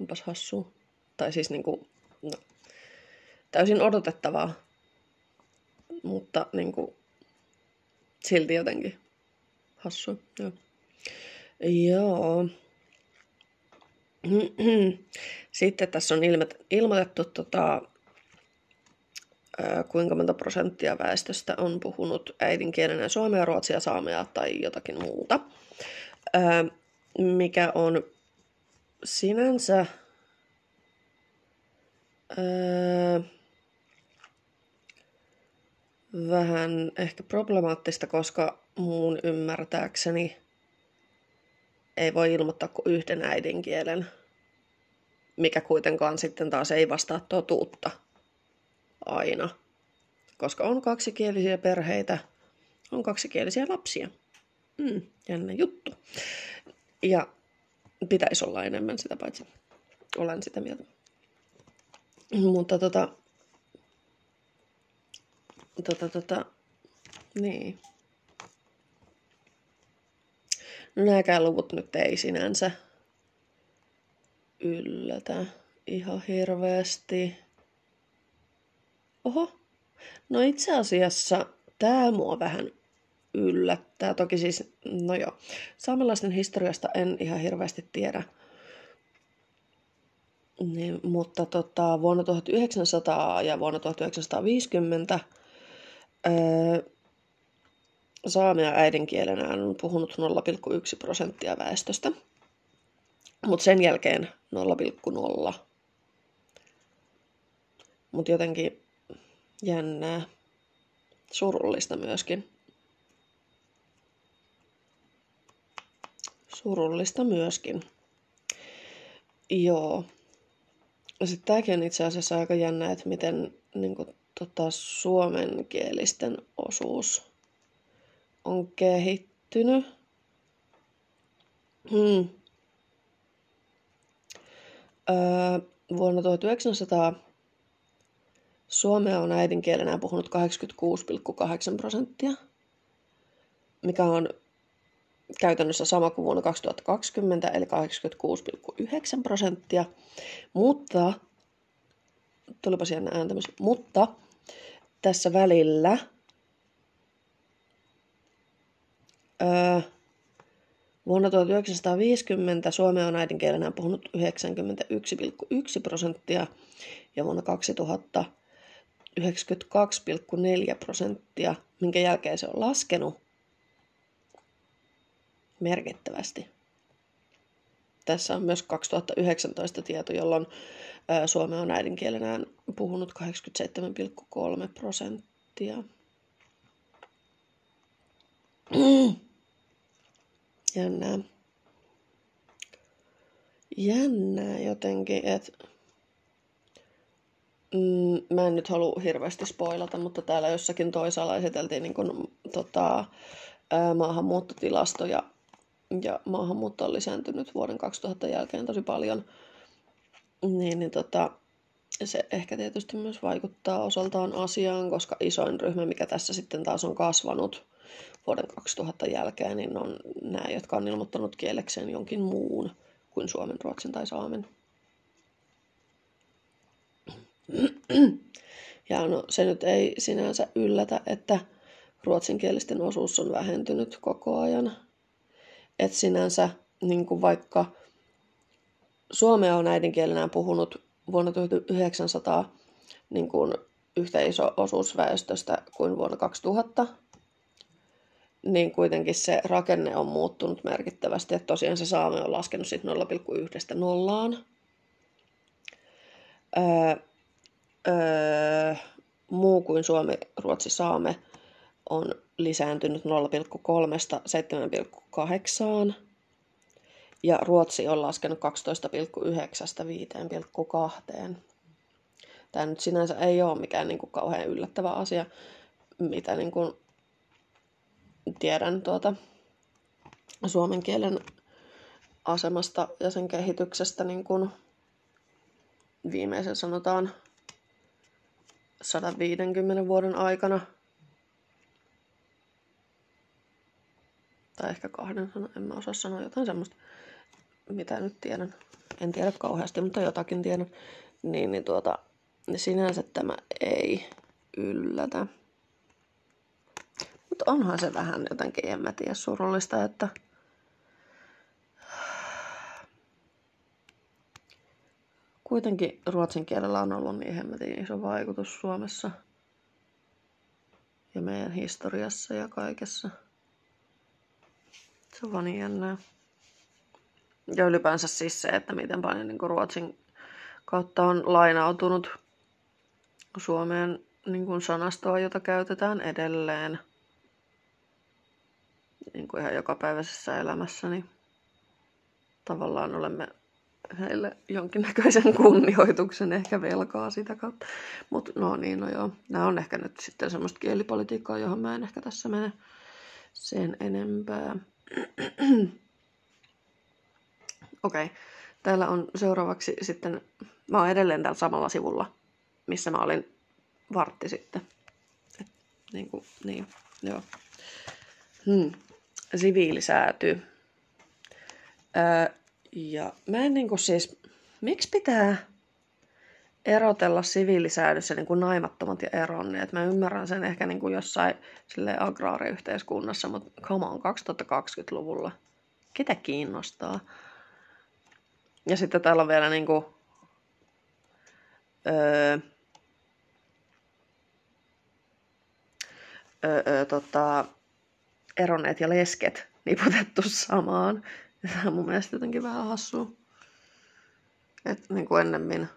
Onpas hassua. Tai siis niinku, no, täysin odotettavaa, mutta niinku, silti jotenkin hassua. Joo. Joo. Sitten tässä on ilmoitettu, tota, kuinka monta prosenttia väestöstä on puhunut äidinkielenä suomea, ruotsia, saamea tai jotakin muuta, mikä on sinänsä öö, vähän ehkä problemaattista, koska mun ymmärtääkseni ei voi ilmoittaa kuin yhden äidinkielen, mikä kuitenkaan sitten taas ei vastaa totuutta aina, koska on kaksikielisiä perheitä, on kaksikielisiä lapsia. Mm, jännä juttu. Ja pitäisi olla enemmän sitä paitsi. Olen sitä mieltä. Mutta tota... Tota tota... Niin. Nääkään luvut nyt ei sinänsä yllätä ihan hirveästi. Oho. No itse asiassa tää mua vähän yllättää. Toki siis, no joo, saamelaisten historiasta en ihan hirveästi tiedä. Niin, mutta tota, vuonna tuhatyhdeksänsataa ja vuonna tuhatyhdeksänsataaviisikymmentä öö, saamea äidinkielenä on puhunut nolla pilkku yksi prosenttia väestöstä. Mutta sen jälkeen nolla pilkku nolla. Mutta jotenkin jännää. Surullista myöskin. Surullista myöskin. Joo. Sitten tämäkin on itse asiassa aika jännä, että miten niin kuin, tota, suomenkielisten osuus on kehittynyt. Hmm. Öö, vuonna tuhatyhdeksänsataa suomea on äidinkielenä puhunut kahdeksankymmentäkuusi pilkku kahdeksan prosenttia, mikä on käytännössä sama kuin vuonna kaksituhattakaksikymmentä, eli kahdeksankymmentäkuusi pilkku yhdeksän prosenttia, mutta, tulipa siellä ääntämys, mutta tässä välillä öö, vuonna tuhatyhdeksänsataaviisikymmentä suomea on äidinkielenään puhunut yhdeksänkymmentäyksi pilkku yksi prosenttia ja vuonna kaksituhatta yhdeksänkymmentäkaksi pilkku neljä prosenttia, minkä jälkeen se on laskenut merkittävästi. Tässä on myös kaksituhattayhdeksäntoista tieto, jolloin suomea on äidinkielenään puhunut kahdeksankymmentäseitsemän pilkku kolme prosenttia. Jännää. Jännää jotenkin, että mm, mä en nyt halua hirveästi spoilata, mutta täällä jossakin toisaalla esiteltiin niin kun, tota, maahanmuuttotilasto ja, ja maahanmuutto on lisääntynyt vuoden kaksituhatta jälkeen tosi paljon. Niin, niin tota, se ehkä tietysti myös vaikuttaa osaltaan asiaan, koska isoin ryhmä, mikä tässä sitten taas on kasvanut vuoden kaksituhatta jälkeen, niin on nämä, jotka on ilmoittanut kielekseen jonkin muun kuin suomen, ruotsin tai saamen. Ja no, se nyt ei sinänsä yllätä, että ruotsinkielisten osuus on vähentynyt koko ajan. Et sinänsä niin kuin vaikka suomea on äidinkielenään puhunut vuonna tuhatyhdeksänsataa niin kuin yhtä iso osuus väestöstä kuin vuonna kaksituhatta, niin kuitenkin se rakenne on muuttunut merkittävästi, että tosiaan se saame on laskenut sitten nolla pilkku yksi nollaan. Öö, öö, muu kuin suomi, ruotsi, saame on lisääntynyt nolla pilkku kolme seitsemän pilkku kahdeksan ja ruotsi on laskenut kaksitoista pilkku yhdeksän viisi pilkku kaksi. Tämä nyt sinänsä ei ole mikään niin kuin kauhean yllättävä asia, mitä niin kuin tiedän tuota suomen kielen asemasta ja sen kehityksestä niin kuin viimeisen sanotaan sadanviidenkymmenen vuoden aikana. Tai ehkä kahden sanan, en mä osaa sanoa jotain semmoista, mitä nyt tiedän. En tiedä kauheasti, mutta jotakin tiedän. Niin, niin tuota, sinänsä tämä ei yllätä. Mutta onhan se vähän jotenkin, en mä tiedä, surullista, että kuitenkin ruotsin kielellä on ollut niin hemmetin iso vaikutus Suomessa ja meidän historiassa ja kaikessa. Se on vaan niin jännää. Ja ylipäänsä siis se, että miten paljon niin kuin ruotsin kautta on lainautunut suomeen niin kuin sanastoa, jota käytetään edelleen niin kuin ihan jokapäiväisessä elämässä, niin tavallaan olemme heille jonkinnäköisen kunnioituksen ehkä velkaa sitä kautta. Mutta no niin, no joo. Nämä on ehkä nyt sitten semmoista kielipolitiikkaa, johon mä en ehkä tässä mene sen enempää. Okei, okay. Täällä on seuraavaksi sitten, mä oon edelleen täällä samalla sivulla, missä mä olin vartti sitten. Et, niin kuin, niin, joo. Hmm. Siviilisääty. Öö, ja mä en niin kuin siis, miksi pitää erotella siviilisäädössä niin kuin naimattomat ja eronneet? Mä ymmärrän sen ehkä niin kuin jossain silleen agraariyhteiskunnassa, mutta come on, kaksituhattakaksikymmentäluvulla. Ketä kiinnostaa? Ja sitten täällä on vielä niin kuin, öö, öö, tota, eronneet ja lesket niputettu samaan. Tämä on mun mielestä jotenkin vähän hassua. Että niin kuin ennemmin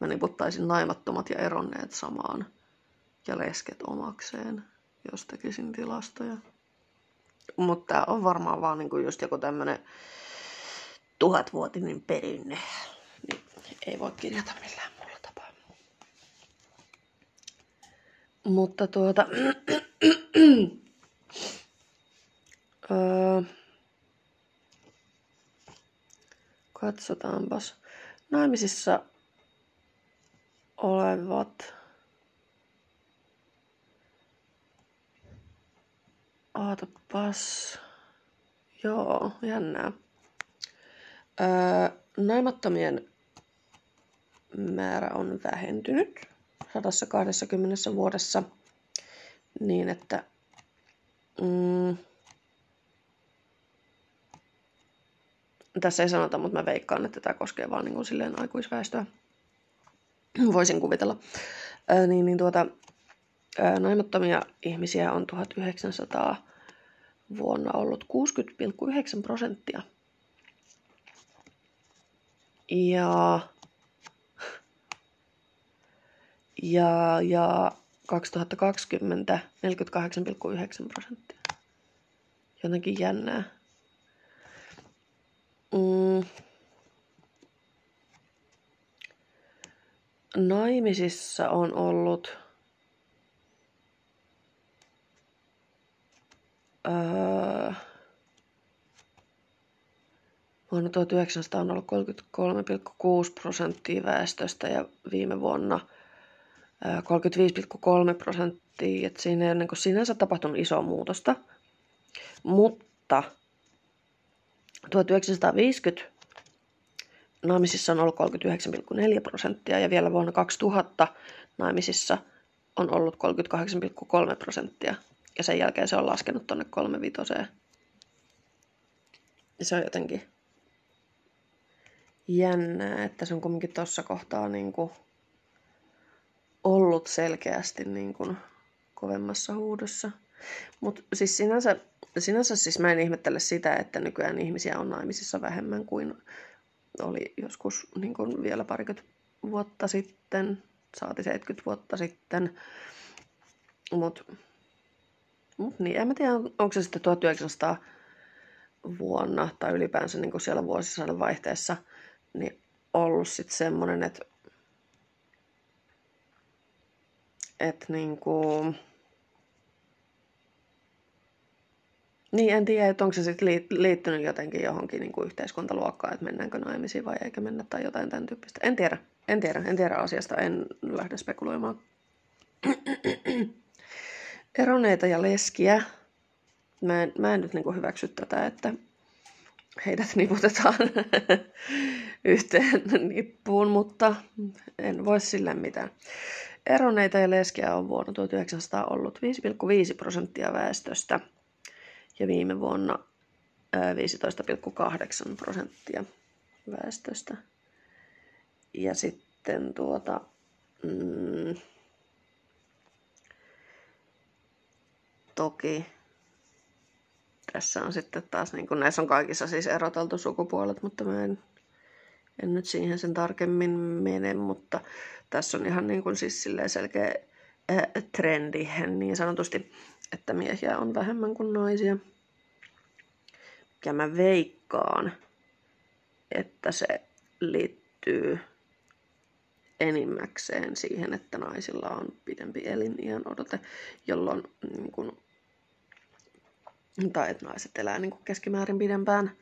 mä niputtaisin naimattomat ja eronneet samaan ja lesket omakseen, jos tekisin tilastoja. Mutta tää on varmaan vaan niinku just joku tämmönen tuhatvuotinen perinne. Niin ei voi kirjata millään muulla tapaa. Mutta tuota... öö... Katsotaanpas. Naimisissa olevat Aatapas. Joo, jännää. Öö, naimattomien määrä on vähentynyt sata kaksikymmentä vuodessa niin, että mm, tässä ei sanota, mutta mä veikkaan, että tämä koskee vaan niin kuin silleen aikuisväestöä. Voisin kuvitella. Öö, niin, niin tuota, öö, naimattomia ihmisiä on tuhatyhdeksänsataa vuonna ollut kuusikymmentä pilkku yhdeksän prosenttia. Ja, ja, ja kaksituhattakaksikymmentä neljäkymmentäkahdeksan pilkku yhdeksän prosenttia. Jotenkin jännää. Mm. Naimisissa on ollut öö, vuonna tuhatyhdeksänsataa on ollut kolmekymmentäkolme pilkku kuusi prosenttia väestöstä ja viime vuonna öö, kolmekymmentäviisi pilkku kolme prosenttia. Et siinä ei ole niin kuin sinänsä tapahtunut isoa muutosta, mutta tuhatyhdeksänsataaviisikymmentä naimisissa on ollut kolmekymmentäyhdeksän pilkku neljä prosenttia ja vielä vuonna kaksituhatta naimisissa on ollut kolmekymmentäkahdeksan pilkku kolme prosenttia. Ja sen jälkeen se on laskenut tuonne kolmekymmentäviitoseen. Ja se on jotenkin jännää, että se on kuitenkin tuossa kohtaa niin kuin ollut selkeästi niin kuin kovemmassa huudossa. Mutta siis sinänsä, sinänsä siis mä en ihmettele sitä, että nykyään ihmisiä on naimisissa vähemmän kuin oli joskus niin kuin vielä parikymmentä vuotta sitten, saati seitsemänkymmentä vuotta sitten. Mutta mut niin, en mä tiedä, onko se sitten tuhatyhdeksänsataa vuonna tai ylipäänsä niin kuin siellä vuosisadan vaihteessa niin ollut sitten semmoinen, että et niin kuin niin, en tiedä, että onko se sitten liittynyt jotenkin johonkin niin kuin yhteiskuntaluokkaan, että mennäänkö naimisiin vai eikä mennä tai jotain tämän tyyppistä. En tiedä, en tiedä, en tiedä asiasta, en lähde spekuloimaan. Eroneita ja leskiä. Mä en, mä en nyt niin kuin hyväksy tätä, että heidät niputetaan yhteen nippuun, mutta en voi sille mitään. Eroneita ja leskiä on vuonna tuhatyhdeksänsataa ollut viisi pilkku viisi prosenttia väestöstä. Ja viime vuonna viisitoista pilkku kahdeksan prosenttia väestöstä. Ja sitten tuota mm, toki tässä on sitten taas, niin kuin näissä on kaikissa siis eroteltu sukupuolet, mutta mä en, en nyt siihen sen tarkemmin mene, mutta tässä on ihan niin kuin siis silleen selkeä äh, trendi niin sanotusti, että miehiä on vähemmän kuin naisia. Ja mä veikkaan, että se liittyy enimmäkseen siihen, että naisilla on pidempi eliniän odote, jolloin niin kun, tai että naiset elää niin kun keskimäärin pidempään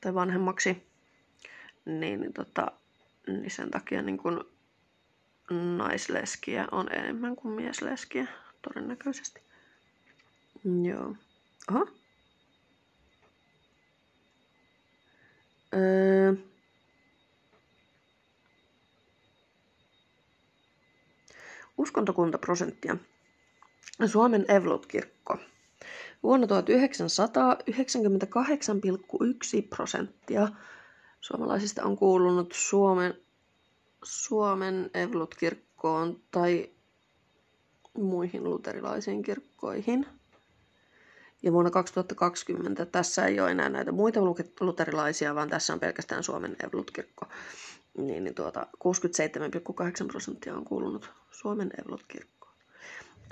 tai vanhemmaksi, niin, tota, niin sen takia niin kun naisleskiä on enemmän kuin miesleskiä. Todennäköisesti. Joo. Aha. Öö. Uskontokuntaprosenttia. Suomen Evlut-kirkko. Vuonna tuhatyhdeksänsataa yhdeksänkymmentäkahdeksan pilkku yksi prosenttia suomalaisista on kuulunut Suomen, Suomen Evlut-kirkkoon tai muihin luterilaisiin kirkkoihin. Ja vuonna kaksituhattakaksikymmentä tässä ei ole enää näitä muita luterilaisia, vaan tässä on pelkästään Suomen Evlut-kirkko. Niin, niin tuota, kuusikymmentäseitsemän pilkku kahdeksan prosenttia on kuulunut Suomen Evlut-kirkkoon.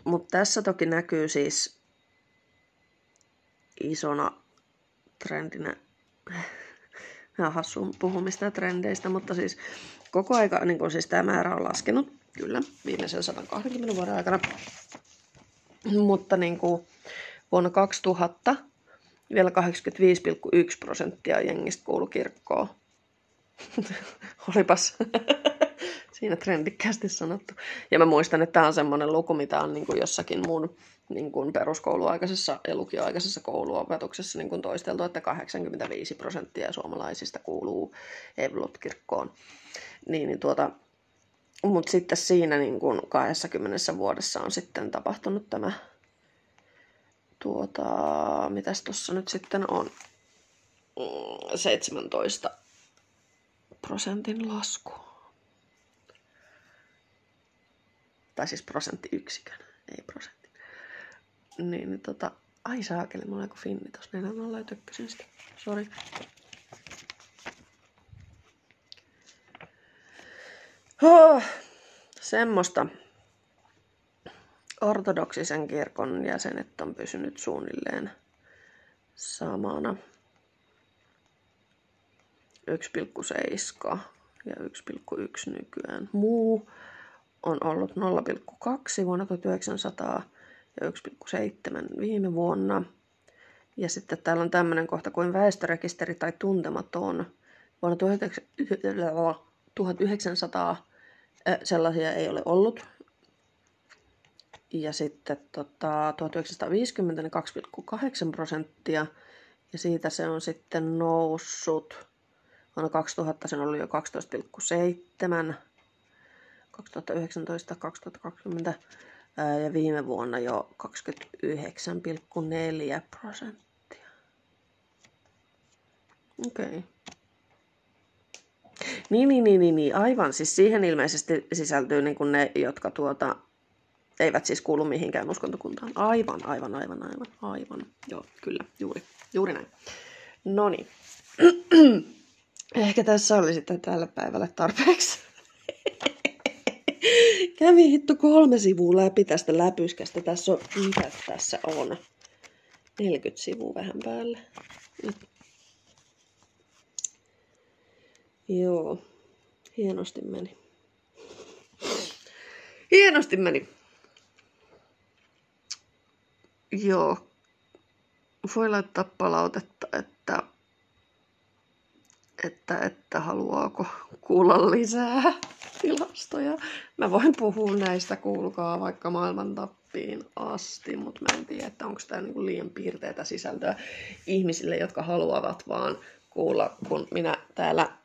Mutta tässä toki näkyy siis isona trendinä, vähän hassun puhumista trendeistä, mutta siis koko aika niin kun siis tämä määrä on laskenut. Kyllä, viimeisen satankahdenkymmenen vuoden aikana. Mutta niin kuin vuonna kaksituhatta vielä kahdeksankymmentäviisi pilkku yksi prosenttia jengistä kuului kirkkoon. Olipas siinä trendikkäästi sanottu. Ja mä muistan, että tämä on semmoinen luku, mitä on niin kuin jossakin mun niin kuin peruskouluaikaisessa ja lukioaikaisessa kouluopetuksessa niin kuin toisteltu, että kahdeksankymmentäviisi prosenttia suomalaisista kuuluu Evlut-kirkkoon. Niin, niin tuota... Mutta sitten siinä niin kun kaksikymmentä vuodessa on sitten tapahtunut tämä, tuota, mitäs tuossa nyt sitten on, seitsemäntoista prosentin lasku. Tai siis prosenttiyksikön, ei prosentti. Niin, niin tota, ai saakeli, mulla on joku finni tossa nenän alla ja tökkäsin sitä, sori. Oh, semmoista. Ortodoksisen kirkon jäsenet on pysynyt suunnilleen samana. yksi pilkku seitsemän ja yksi pilkku yksi nykyään. Muu on ollut nolla pilkku kaksi vuonna tuhatyhdeksänsataayhdeksänkymmentä ja yksi pilkku seitsemän viime vuonna. Ja sitten täällä on tämmöinen kohta kuin väestörekisteri tai tuntematon. Vuonna tuhatyhdeksänsataayhdeksänkymmentä sellaisia ei ole ollut. Ja sitten tota, tuhatyhdeksänsataaviisikymmentä niin kaksi pilkku kahdeksan prosenttia. Ja siitä se on sitten noussut. Vuonna kaksituhatta se on ollut jo kaksitoista pilkku seitsemän. kaksituhattayhdeksäntoista, kaksituhattakaksikymmentä ja viime vuonna jo kaksikymmentäyhdeksän pilkku neljä prosenttia. Okei. Okay. Niin, niin, niin, niin, aivan. Siis siihen ilmeisesti sisältyy niin kuin ne, jotka tuota, eivät siis kuulu mihinkään uskontokuntaan. Aivan, aivan, aivan, aivan, aivan. Joo, kyllä, juuri, juuri näin. Noniin. Ehkä tässä oli sitten tällä päivällä tarpeeksi. Kävi hitto kolme sivua läpi tästä läpyskästä. Tässä on, mitä tässä on? neljäkymmentä sivua vähän päälle. Joo, hienosti meni. Hienosti meni. Joo, voi laittaa palautetta, että, että, että haluaako kuulla lisää tilastoja. Mä voin puhua näistä, kuulkaa, vaikka maailman tappiin asti, mutta mä en tiedä, että onko tämä niinku liian piirteitä sisältöä ihmisille, jotka haluavat vaan kuulla, kun minä täällä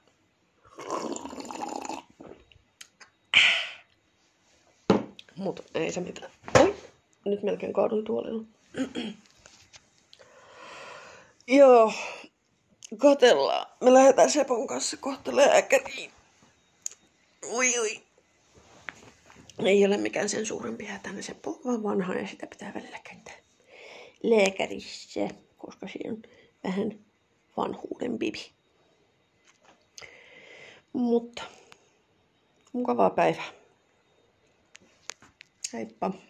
mut ei se mitään. Oi, nyt melkein kaaduin tuolilla. Joo, katellaan. Me lähdetään Sepon kanssa kohta lääkäriin. Ui, ui. Ei ole mikään sen suurempi hätä, niin Seppo on vaan vanha ja sitä pitää välillä käyttää lääkärissä, koska siinä on vähän vanhuuden bibi. Mutta mukavaa päivää. Heippa.